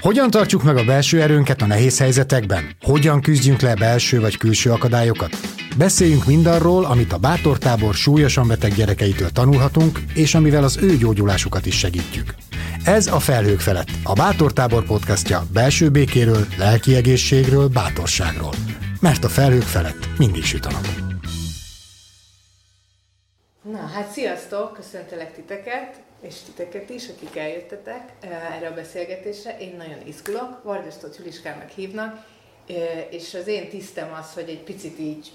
Hogyan tartjuk meg a belső erőnket a nehéz helyzetekben? Hogyan küzdjünk le belső vagy külső akadályokat? Beszéljünk mindarról, amit a Bátortábor súlyosan beteg gyerekeitől tanulhatunk, és amivel az ő gyógyulásukat is segítjük. Ez a Felhők felett, a Bátortábor podcastja belső békéről, lelki egészségről, bátorságról. Mert a felhők felett mindig süt a nap. Na, hát sziasztok! Köszöntelek titeket! És titeket is, akik eljöttetek erre a beszélgetésre. Én nagyon izgulok, Vargyas-Tóth Juliskának hívnak, és az én tisztem az, hogy egy picit így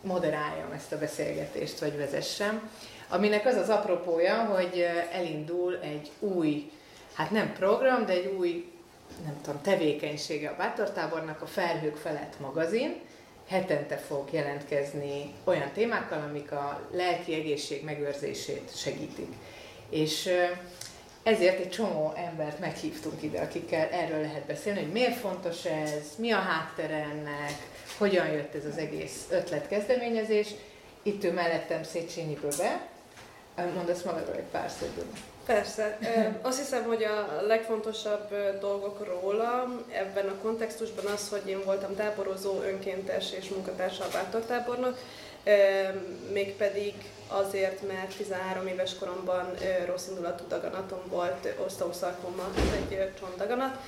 moderáljam ezt a beszélgetést, vagy vezessem, aminek az az apropója, hogy elindul egy új, hát nem program, de egy új, nem tudom, tevékenysége a Bátortábornak, a Felhők felett magazin. Hetente fog jelentkezni olyan témákkal, amik a lelki egészség megőrzését segítik. És ezért egy csomó embert meghívtunk ide, akikkel erről lehet beszélni, hogy miért fontos ez, mi a háttere ennek, hogyan jött ez az egész ötletkezdeményezés. Itt ő mellettem Szécsényi Böbe. Mondasz magadról egy pár szót? Persze. Azt hiszem, hogy a legfontosabb dolgok rólam ebben a kontextusban az, hogy én voltam táborozó, önkéntes és munkatársa a Bátortábornak, mégpedig azért, mert 13 éves koromban rossz indulatú daganatom volt, osztószarkoma, egy csontdaganat,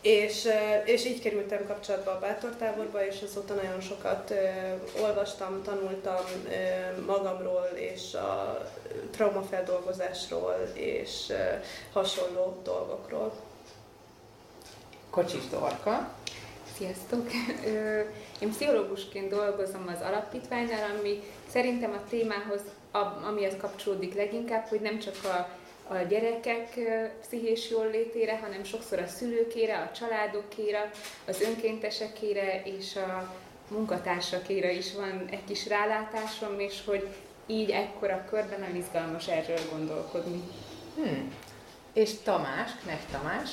és így kerültem kapcsolatba a Bátortáborba, és azóta nagyon sokat olvastam, tanultam magamról és a traumafeldolgozásról és hasonló dolgokról. Kocsis Dorka. Sziasztok! Én pszichológusként dolgozom az alapítványnál, ami szerintem a témához, amihez kapcsolódik leginkább, hogy nem csak a gyerekek pszichés jól létére, hanem sokszor a szülőkére, a családokére, az önkéntesekére és a munkatársakére is van egy kis rálátásom, és hogy így ekkora körben nem izgalmas erről gondolkodni. És Tamás, Knecht Tamás.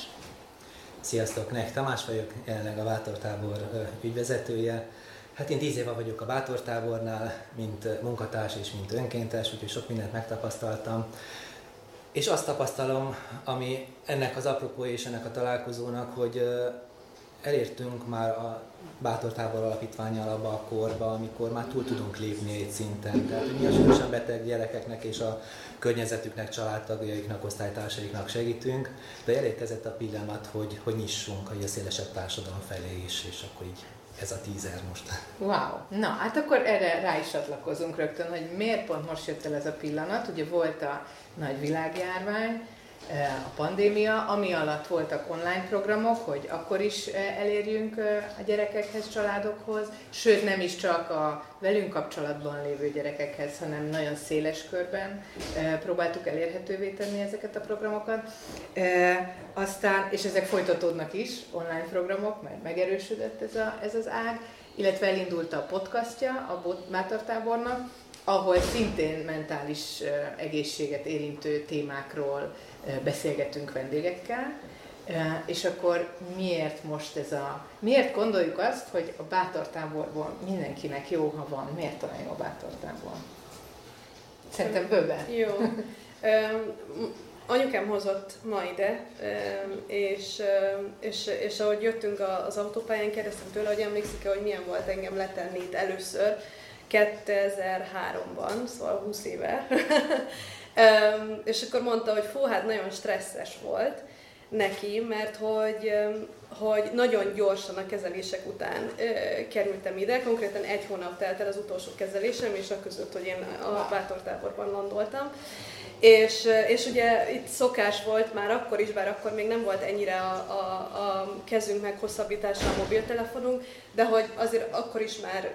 Sziasztok, Knecht Tamás vagyok, jelenleg a Bátortábor ügyvezetője. Hát én 10 éve vagyok a Bátortábornál, mint munkatárs és mint önkéntes, úgyhogy sok mindent megtapasztaltam. És azt tapasztalom, ami ennek az apropója és ennek a találkozónak, hogy elértünk már a Bátortábor alapítvánnyal abba a korba, amikor már túl tudunk lépni egy szinten. Tehát, hogy mi a súlyosan beteg gyerekeknek és a környezetüknek, családtagjaiknak, osztálytársaiknak segítünk, de elérkezett a pillanat, hogy nyissunk a szélesebb társadalom felé is, és akkor így ez a teaser most. Wow! Na, hát akkor erre rá is csatlakozunk rögtön, hogy miért pont most jött el ez a pillanat. Ugye volt a nagy világjárvány, a pandémia, ami alatt voltak online programok, hogy akkor is elérjünk a gyerekekhez, családokhoz, sőt nem is csak a velünk kapcsolatban lévő gyerekekhez, hanem nagyon széles körben próbáltuk elérhetővé tenni ezeket a programokat. Aztán, és ezek folytatódnak is, online programok, mert megerősödött ez az ág, illetve elindult a podcastja a Bátortábornak, ahol szintén mentális egészséget érintő témákról beszélgetünk vendégekkel, és akkor miért most miért gondoljuk azt, hogy a Bátortáborból mindenkinek jó, ha van? Miért olyan jó a Bátortábor? Szerintem Böbe. Jó. Anyukám hozott ma ide, és ahogy jöttünk az autópályán, kérdeztem tőle, hogy emlékszik-e, hogy milyen volt engem letenni itt először, 2003-ban, szóval 20 éve, és akkor mondta, hogy hát nagyon stresszes volt neki, mert hogy nagyon gyorsan a kezelések után kerültem ide, konkrétan egy hónap telt el az utolsó kezelésem, és a között, hogy én a Bátortáborban landoltam. És ugye itt szokás volt már akkor is, bár akkor még nem volt ennyire a kezünk meghosszabbítása a mobiltelefonunk, de hogy azért akkor is már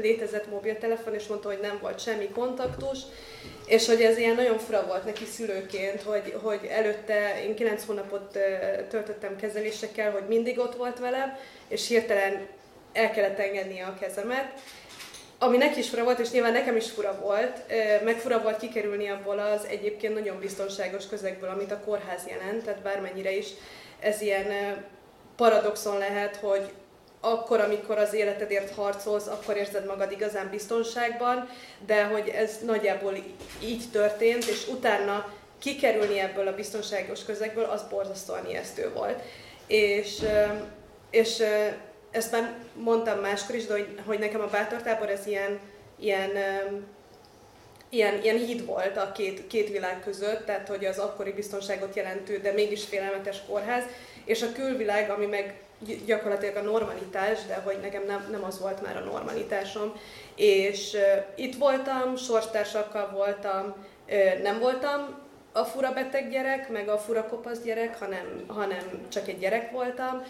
létezett mobiltelefon, és mondta, hogy nem volt semmi kontaktus, és hogy ez ilyen nagyon fura volt neki szülőként, hogy előtte én 9 hónapot töltöttem kezelésekkel, hogy mindig ott volt velem, és hirtelen el kellett engednie a kezemet. Ami neki is fura volt, és nyilván nekem is fura volt, meg fura volt kikerülni abból az egyébként nagyon biztonságos közegből, amit a kórház jelent, tehát bármennyire is ez ilyen paradoxon lehet, hogy akkor, amikor az életedért harcolsz, akkor érzed magad igazán biztonságban, de hogy ez nagyjából így történt, és utána kikerülni ebből a biztonságos közegből, az borzasztóan ijesztő volt. És ezt már mondtam máskor is, de hogy nekem a Bátortábor ez ilyen híd volt a két világ között, tehát hogy az akkori biztonságot jelentő, de mégis félelmetes kórház, és a külvilág, ami meg gyakorlatilag a normalitás, de hogy nekem nem az volt már a normalitásom. És itt voltam, sorstársakkal voltam, nem voltam a fura beteg gyerek, meg a fura kopasz gyerek, hanem csak egy gyerek voltam,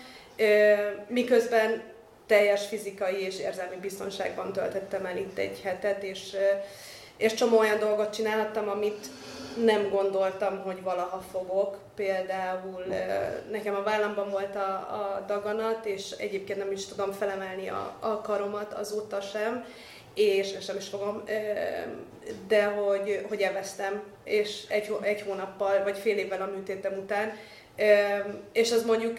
miközben teljes fizikai és érzelmi biztonságban töltöttem el itt egy hetet, és csomó olyan dolgot csinálhattam, amit nem gondoltam, hogy valaha fogok. Például nekem a vállamban volt a daganat, és egyébként nem is tudom felemelni a karomat azóta sem, és sem is fogom, de hogy elvesztem, és egy hónappal, vagy fél évvel a műtétem után, és az mondjuk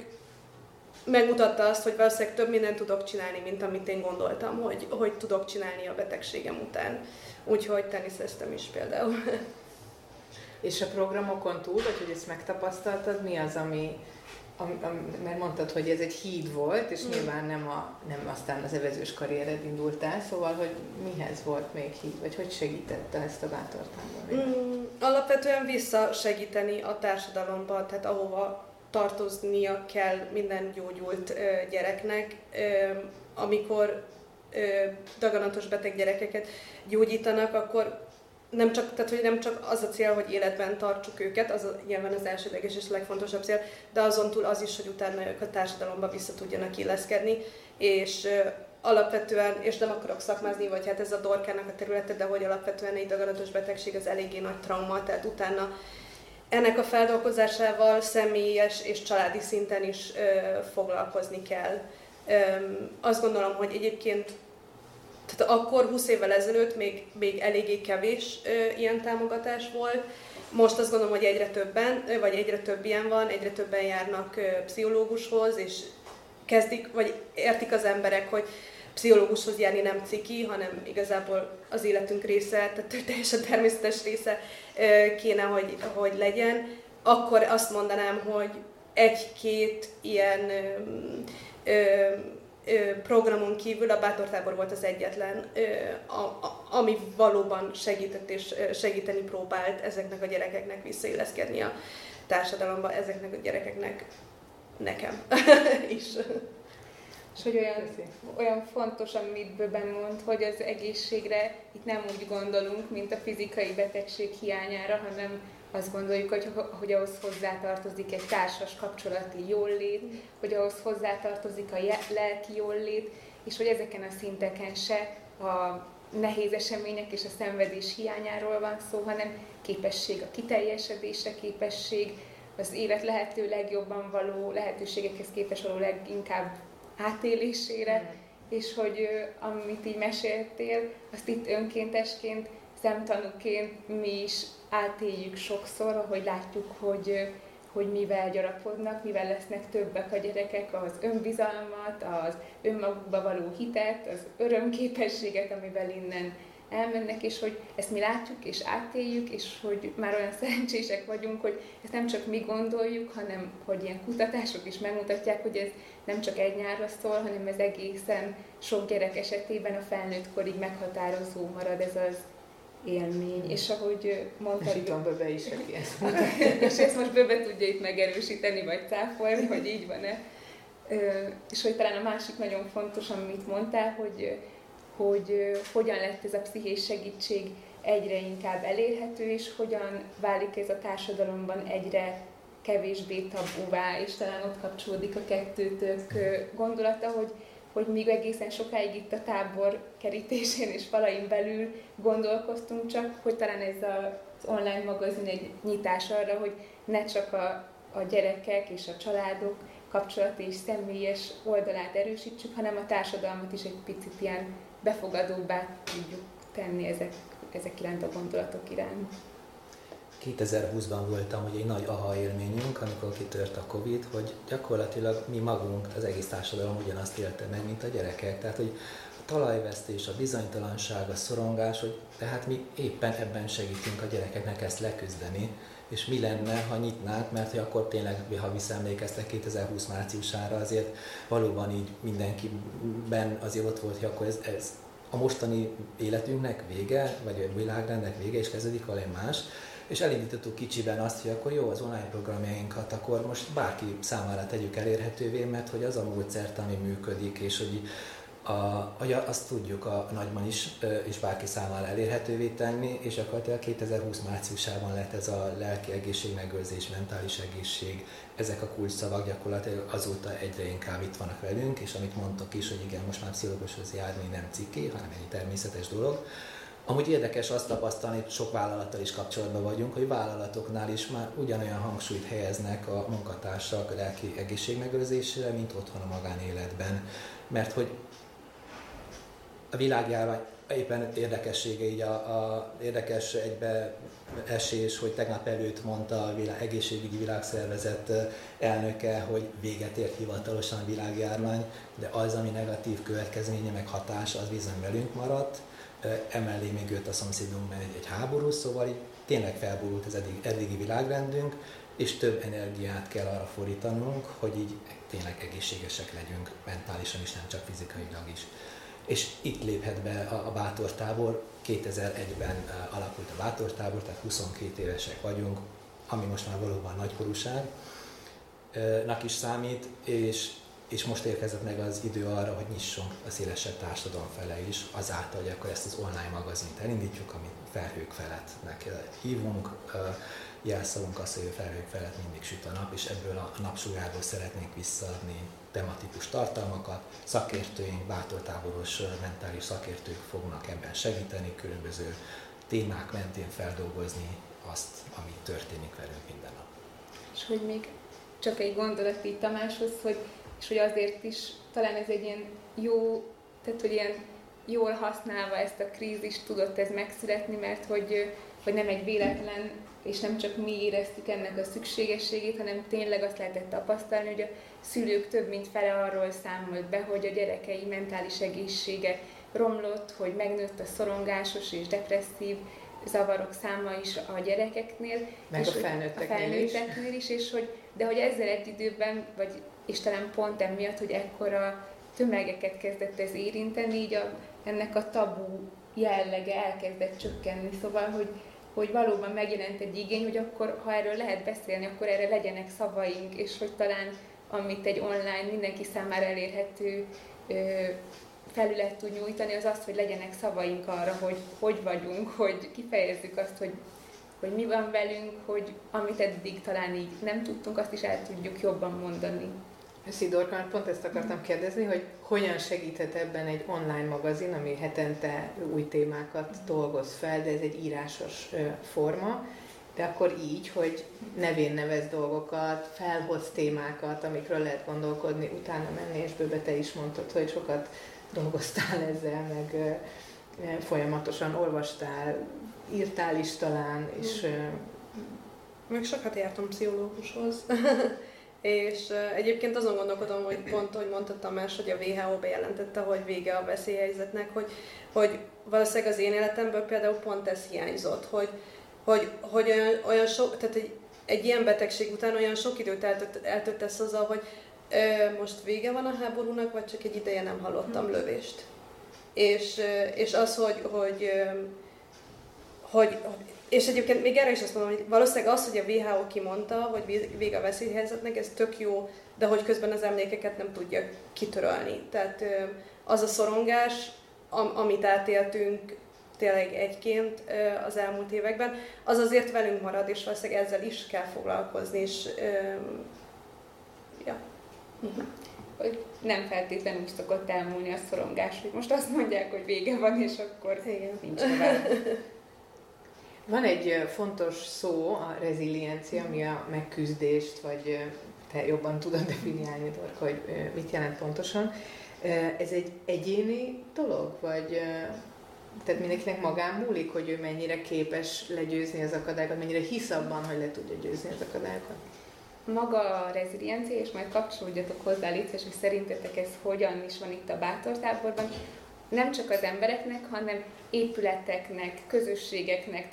megmutatta azt, hogy valószínűleg több mindent tudok csinálni, mint amit én gondoltam, hogy tudok csinálni a betegségem után. Úgyhogy teniszeztem is például. És a programokon túl, vagy hogy ezt megtapasztaltad, mi az, mert mondtad, hogy ez egy híd volt, és nyilván nem aztán az evezős karriered indultál, szóval, hogy mihez volt még híd, vagy hogy segítette ezt a Bátortábor? Alapvetően visszasegíteni a társadalomba, tehát ahova tartoznia kell minden gyógyult gyereknek, amikor daganatos beteg gyerekeket gyógyítanak, akkor nem csak az a cél, hogy életben tartsuk őket, az nyilván az elsődleges és legfontosabb cél, de azon túl az is, hogy utána ők a társadalomba vissza tudjanak illeszkedni, és alapvetően, és nem akarok szakmázni, vagy hát ez a Dorkának a területe, de hogy alapvetően egy daganatos betegség az eléggé nagy trauma, tehát utána ennek a feldolgozásával személyes és családi szinten is foglalkozni kell. Azt gondolom, hogy egyébként tehát akkor 20 évvel ezelőtt még eléggé kevés ilyen támogatás volt. Most azt gondolom, hogy egyre több ilyen van, egyre többen járnak pszichológushoz, és kezdik, vagy értik az emberek, hogy pszichológushoz járni nem ciki, hanem igazából az életünk része, tehát teljesen természetes része kéne, hogy legyen. Akkor azt mondanám, hogy egy-két ilyen programon kívül a Bátortábor volt az egyetlen, ami valóban segített és segíteni próbált ezeknek a gyerekeknek visszailleszkedni a társadalomba, ezeknek a gyerekeknek, nekem is. És hogy olyan fontos, amit Böbe mond, hogy az egészségre itt nem úgy gondolunk, mint a fizikai betegség hiányára, hanem azt gondoljuk, hogy ahhoz hozzátartozik egy társas kapcsolati jólét, hogy ahhoz hozzátartozik a lelki jólét, és hogy ezeken a szinteken se a nehéz események és a szenvedés hiányáról van szó, hanem képesség a kiteljesedésre, képesség az élet lehető legjobban való lehetőségekhez képes való leginkább átélésére, és hogy amit így meséltél, azt itt önkéntesként, szemtanúként mi is átéljük sokszor, ahogy látjuk, hogy mivel gyarapodnak, mivel lesznek többek a gyerekek, az önbizalmat, az önmagukba való hitet, az örömképességet, amivel innen elmennek, és hogy ezt mi látjuk és átéljük, és hogy már olyan szerencsések vagyunk, hogy ezt nem csak mi gondoljuk, hanem hogy ilyen kutatások is megmutatják, hogy ez nem csak egy nyárra szól, hanem ez egészen sok gyerek esetében a felnőttkorig meghatározó marad ez az élmény. És ahogy mondtad... És itt van Böbe is, aki ezt mondta. És ezt most Böbe tudja itt megerősíteni, vagy cáfolni, hogy így van-e. És hogy talán a másik nagyon fontos, amit mondtál, hogy hogyan lett ez a pszichés segítség egyre inkább elérhető, és hogyan válik ez a társadalomban egyre kevésbé tabúvá, és talán ott kapcsolódik a kettőtök gondolata, hogy még egészen sokáig itt a tábor kerítésén és falain belül gondolkoztunk csak, hogy talán ez az online magazin egy nyitás arra, hogy ne csak a gyerekek és a családok kapcsolati és személyes oldalát erősítsük, hanem a társadalmat is egy picit ilyen befogadóbbá tudjuk tenni ezek iránt a gondolatok iránt. 2020-ban voltam, hogy egy nagy aha élményünk, amikor kitört a Covid, hogy gyakorlatilag mi magunk, az egész társadalom ugyanazt élte meg, mint a gyerekek. Tehát, hogy a talajvesztés, a bizonytalanság, a szorongás, hogy tehát mi éppen ebben segítünk a gyerekeknek ezt leküzdeni, és mi lenne, ha nyitnánk, mert hogy akkor tényleg, ha visszaemlékeztek 2020 márciusára, azért valóban így mindenkiben azért ott volt, hogy akkor ez a mostani életünknek vége, vagy a világrendnek vége, és kezdődik valami más, és elindítottuk kicsiben azt, hogy akkor jó, az online programjainkat akkor most bárki számára tegyük elérhetővé, mert hogy az a módszert, ami működik, és hogy azt tudjuk a nagyban is, és bárki számára elérhetővé tenni, és gyakorlatilag 2020 márciusában lett ez a lelki egészség megőrzés, mentális egészség, ezek a kulcsszavak gyakorlatilag azóta egyre inkább itt vannak velünk, és amit mondtok is, hogy igen, most már pszichológushoz járni nem ciki, hanem egy természetes dolog. Amúgy érdekes azt tapasztalni, hogy sok vállalattal is kapcsolatban vagyunk, hogy vállalatoknál is már ugyanolyan hangsúlyt helyeznek a munkatársak a lelki egészségmegőrzésére, mint otthon a magánéletben, mert hogy a világjárvány éppen érdekessége, így a érdekes egybeesés, hogy tegnap előtt mondta a egészségügyi világszervezet elnöke, hogy véget ért hivatalosan a világjárvány, de az, ami negatív következménye meg hatása, az bizony velünk maradt. Emellé még jött a szomszédunkban egy háború, szóval így tényleg felborult az eddigi világrendünk, és több energiát kell arra fordítanunk, hogy így tényleg egészségesek legyünk mentálisan is, nem csak fizikailag is. És itt léphet be a Bátortábor, 2001-ben alakult a Bátortábor, tehát 22 évesek vagyunk, ami most már valóban nagykorúságnak is számít, és most érkezett meg az idő arra, hogy nyissunk a szélesebb társadalom fele is, azáltal, hogy akkor ezt az online magazint elindítjuk, amit Felhők Felettnek hívunk, jelszavunk az, hogy a Felhők Felett mindig süt a nap, és ebből a napsugárból szeretnénk visszaadni tematikus tartalmakat. Szakértőink, bátortáboros mentális szakértők fognak ebben segíteni, különböző témák mentén feldolgozni azt, ami történik velünk minden nap. És hogy még csak egy gondolat így Tamáshoz, hogy azért is talán ez egy ilyen jó, tehát hogy ilyen jól használva ezt a krízist tudott ez megszületni, mert hogy nem egy véletlen, és nem csak mi éreztük ennek a szükségességét, hanem tényleg azt lehetett tapasztalni, hogy a szülők több mint fele arról számolt be, hogy a gyerekei mentális egészsége romlott, hogy megnőtt a szorongásos és depresszív zavarok száma is a gyerekeknél, meg és a felnőtteknél is, és hogy ezzel egy időben, és talán pont emiatt, hogy ekkora tömegeket kezdett ez érinteni, így ennek a tabu jellege elkezdett csökkenni, szóval, hogy valóban megjelent egy igény, hogy akkor, ha erről lehet beszélni, akkor erre legyenek szavaink, és hogy talán amit egy online mindenki számára elérhető felület tud nyújtani, az az, hogy legyenek szavaink arra, hogy vagyunk, hogy kifejezzük azt, hogy mi van velünk, hogy amit eddig talán így nem tudtunk, azt is el tudjuk jobban mondani. Szidorka, pont ezt akartam kérdezni, hogy hogyan segíthet ebben egy online magazin, ami hetente új témákat dolgoz fel, de ez egy írásos forma, de akkor így, hogy nevén nevez dolgokat, felhoz témákat, amikről lehet gondolkodni, utána menni, és Böbe, te is mondtad, hogy sokat dolgoztál ezzel, meg folyamatosan olvastál, írtál is talán, és... Még sokat jártam pszichológushoz, és egyébként azon gondolkodom, hogy pont, hogy mondta Tamás, hogy a WHO bejelentette, hogy vége a veszélyhelyzetnek, hogy valószínűleg az én életemből például pont ez hiányzott, hogy olyan sok, tehát egy ilyen betegség után olyan sok időt eltöltesz azzal, hogy most vége van a háborúnak, vagy csak egy ideje nem hallottam lövést. És az, hogy és egyébként még erre is azt mondom, hogy valószínűleg az, hogy a WHO kimondta, hogy vége a veszélyhelyzetnek, ez tök jó, de hogy közben az emlékeket nem tudja kitörölni. Tehát az a szorongás, amit átéltünk tényleg egyként az elmúlt években, az azért velünk marad, és valószínűleg ezzel is kell foglalkozni, és ja. Hogy nem feltétlenül úgy szokott elmúlni a szorongás, hogy most azt mondják, hogy vége van, és akkor igen. Nincs tovább. Van egy fontos szó, a reziliencia, ami a megküzdést, vagy te jobban tudod definiálni, Dorka, hogy mit jelent pontosan. Ez egy egyéni dolog, vagy tehát mindenkinek magán múlik, hogy ő mennyire képes legyőzni az akadályokat, mennyire hisz abban, hogy le tudja győzni az akadályokat? Maga a reziliencia, és majd kapcsolódjatok hozzá létre, és hogy szerintetek ez hogyan is van itt a Bátortáborban, nem csak az embereknek, hanem épületeknek, közösségeknek,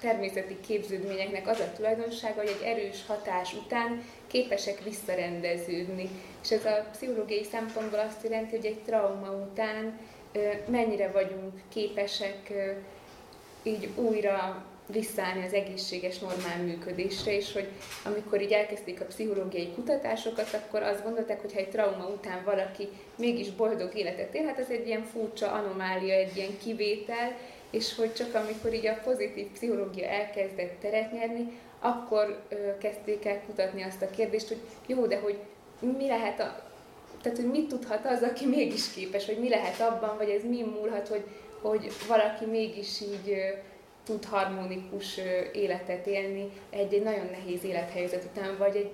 természeti képződményeknek az a tulajdonsága, hogy egy erős hatás után képesek visszarendeződni. És ez a pszichológiai szempontból azt jelenti, hogy egy trauma után mennyire vagyunk képesek így újra visszaállni az egészséges, normál működésre, és hogy amikor így elkezdték a pszichológiai kutatásokat, akkor azt gondolták, hogy ha egy trauma után valaki mégis boldog életet él, hát ez egy ilyen furcsa anomália, egy ilyen kivétel, és hogy csak amikor így a pozitív pszichológia elkezdett teret nyerni, akkor kezdték el kutatni azt a kérdést, hogy jó, de hogy mi lehet tehát, hogy mit tudhat az, aki mégis képes, hogy mi lehet abban, vagy ez mi múlhat, hogy valaki mégis így tud harmonikus életet élni egy nagyon nehéz élethelyzet után, vagy egy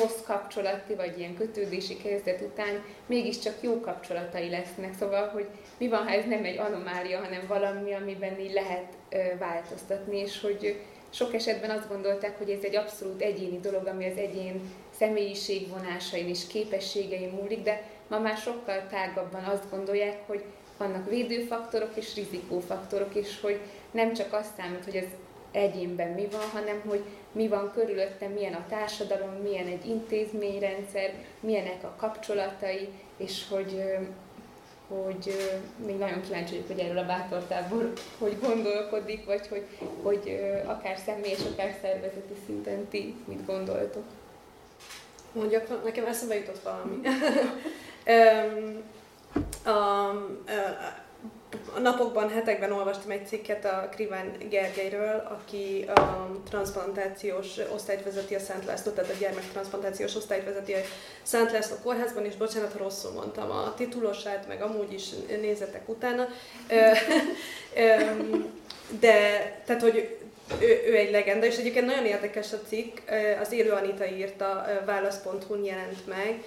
rossz kapcsolati, vagy ilyen kötődési helyzet után mégiscsak jó kapcsolatai lesznek. Szóval, hogy mi van, ha ez nem egy anomália, hanem valami, amiben így lehet változtatni, és hogy sok esetben azt gondolták, hogy ez egy abszolút egyéni dolog, ami az egyén személyiségvonásain és képességein múlik, de ma már sokkal tágabban azt gondolják, hogy vannak védőfaktorok és rizikófaktorok, és hogy nem csak azt számít, hogy az egyénben mi van, hanem hogy mi van körülöttem, milyen a társadalom, milyen egy intézményrendszer, milyenek a kapcsolatai, és hogy még nagyon kíváncsi vagyok, hogy erről a Bátortábor hogy gondolkodik, vagy hogy akár személyes, akár szervezeti szinten ti mit gondoltok? Mondjak, nekem eszembe jutott valami. A napokban, hetekben olvastam egy cikket a Kriván Gergelyről, aki a transzplantációs osztályt vezeti a Szent László, tehát a gyermektranszplantációs osztályt vezeti a Szent László kórházban, és bocsánat, ha rosszul mondtam a titulusát, meg amúgy is nézzetek utána. De, tehát, hogy ő egy legenda, és egyébként nagyon érdekes a cikk, az élő Anita írta, válasz.hu-n jelent meg,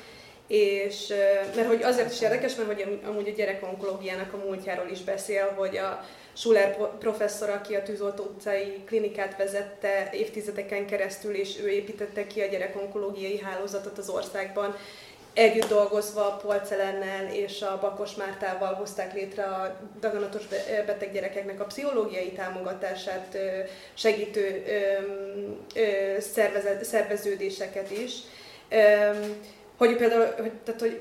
és mert hogy azért is érdekes, mert hogy amúgy a gyerekonkológiának a múltjáról is beszél, hogy a Schuller professzor, aki a Tűzoltó utcai klinikát vezette évtizedeken keresztül, és ő építette ki a gyerekonkológiai hálózatot az országban, együtt dolgozva a Polcelennel és a Bakos Mártával hozták létre a daganatos beteg gyerekeknek a pszichológiai támogatását segítő szerveződéseket is. Hogy például,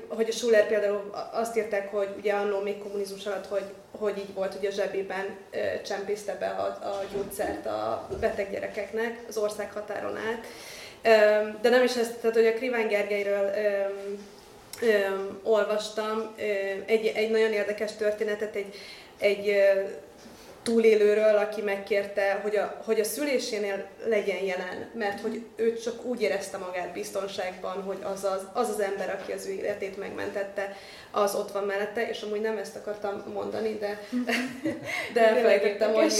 hogy a Schuller például azt írták, hogy ugye annó még kommunizmus alatt, hogy így volt, hogy a zsebében csempészte be a gyógyszert a beteg gyerekeknek az ország határon át. De nem is ezt, tehát hogy a Kriván Gergelyről olvastam egy nagyon érdekes történetet, egy túlélőről, aki megkérte, hogy a szülésénél legyen jelen, mert hogy ő csak úgy érezte magát biztonságban, hogy az az ember, aki az ő életét megmentette, az ott van mellette, és amúgy nem ezt akartam mondani, de elfelejtettem, hogy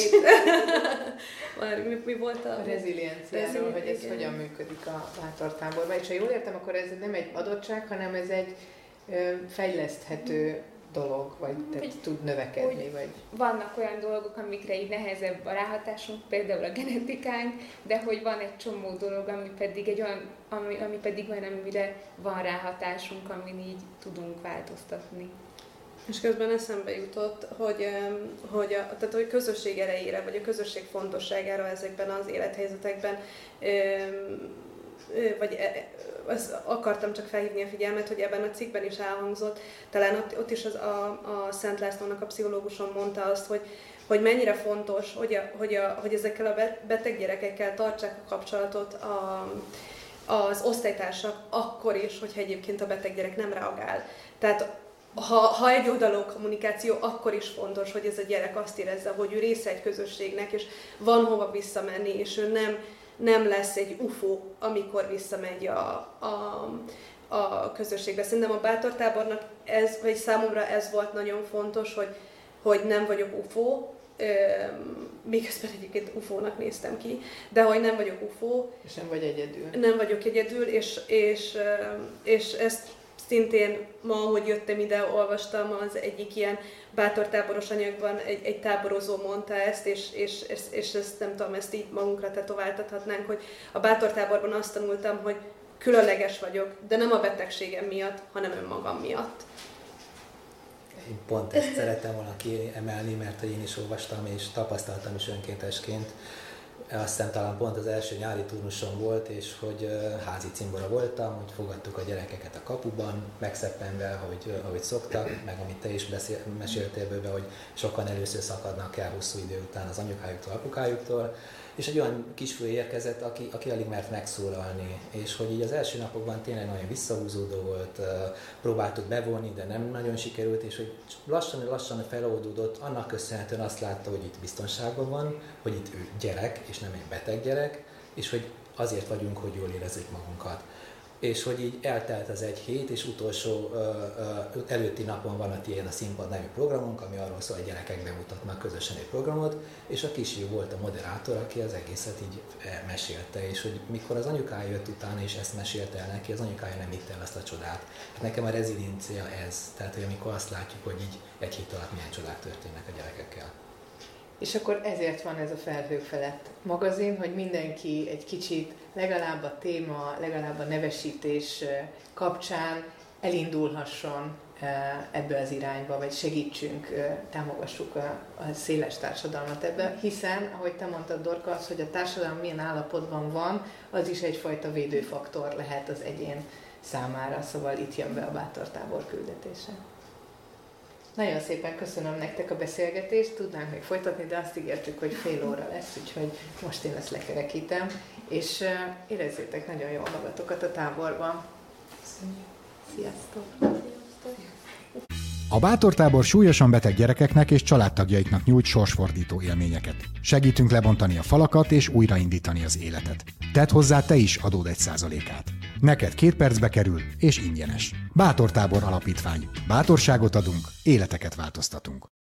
mi volt a rezilienciáról, hogy ez hogyan működik a Bátortáborban. És ha jól értem, akkor ez nem egy adottság, hanem ez egy fejleszthető dolog, vagy tud növekedni, vagy... Vannak olyan dolgok, amikre így nehezebb a ráhatásunk, például a genetikánk, de hogy van egy csomó dolog, ami pedig olyan, amire van ráhatásunk, amin így tudunk változtatni. És közben eszembe jutott, hogy a közösség erejére, vagy a közösség fontosságára ezekben az élethelyzetekben vagy azt akartam csak felhívni a figyelmet, hogy ebben a cikkben is elhangzott, talán ott is a Szent Lászlónak a pszichológuson mondta azt, hogy mennyire fontos, hogy ezekkel a beteg gyerekekkel tartsák a kapcsolatot az osztálytársak akkor is, hogyha egyébként a beteg gyerek nem reagál. Tehát ha egy oldalú kommunikáció, akkor is fontos, hogy ez a gyerek azt érezze, hogy ő része egy közösségnek, és van hova visszamenni, és ő nem lesz egy UFO, amikor visszamegy a közösségbe. Szerintem a Bátortábornak vagy számomra ez volt nagyon fontos, hogy nem vagyok UFO, miközben egyébként UFO-nak néztem ki, de hogy nem vagyok UFO. És nem vagy egyedül. Nem vagyok egyedül, és ezt szintén ma, ahogy jöttem ide, olvastam az egyik ilyen bátortáboros anyagban, egy táborozó mondta ezt, és ezt nem tudom, ezt így magunkra tetováltathatnánk, hogy a Bátortáborban azt tanultam, hogy különleges vagyok, de nem a betegségem miatt, hanem önmagam miatt. Én pont ezt szeretem volna kiemelni, mert én is olvastam és tapasztaltam is önkéntesként. Azt hiszem talán pont az első nyári turnuson volt, és hogy házi cimbora voltam, hogy fogadtuk a gyerekeket a kapuban, megszeppenve, ahogy szoktak, meg amit te is meséltél bőle, hogy sokan először szakadnak el hosszú idő után az anyukájuktól, apukájuktól, és egy olyan kisfiú érkezett, aki alig mert megszólalni, és hogy így az első napokban tényleg nagyon visszahúzódó volt, próbáltuk bevonni, de nem nagyon sikerült, és hogy lassan feloldódott, annak köszönhetően azt látta, hogy itt biztonságban van, hogy itt ő gyerek, és nem egy beteg gyerek, és hogy azért vagyunk, hogy jól érezzük magunkat. És hogy így eltelt az egy hét, és utolsó előtti napon van a Tiéd a Színpad nevű programunk, ami arról szól, hogy gyerekek bemutatnak közösen egy programot, és a kisfiú volt a moderátor, aki az egészet így mesélte, és hogy mikor az anyukája jött utána, és ezt mesélte el neki, az anyukája nem hitte el azt a csodát. Hát nekem a reziliencia ez, tehát hogy amikor azt látjuk, hogy így egy hét alatt milyen csodák történnek a gyerekekkel. És akkor ezért van ez a Felhők felett magazin, hogy mindenki egy kicsit legalább a téma, legalább a nevesítés kapcsán elindulhasson ebbe az irányba, vagy segítsünk, támogassuk a széles társadalmat ebbe, hiszen, ahogy te mondtad, Dorka, az, hogy a társadalom milyen állapotban van, az is egyfajta védőfaktor lehet az egyén számára, szóval itt jön be a Bátortábor küldetése. Nagyon szépen köszönöm nektek a beszélgetést, tudnánk még folytatni, de azt ígértük, hogy fél óra lesz, úgyhogy most én ezt lekerekítem, és érezzétek nagyon jól magatokat a táborban. Köszönjük! Sziasztok! A Bátortábor súlyosan beteg gyerekeknek és családtagjaiknak nyújt sorsfordító élményeket. Segítünk lebontani a falakat és újraindítani az életet. Tedd hozzá te is adód 1%-át. Neked 2 percbe kerül, és ingyenes. Bátortábor Alapítvány. Bátorságot adunk, életeket változtatunk.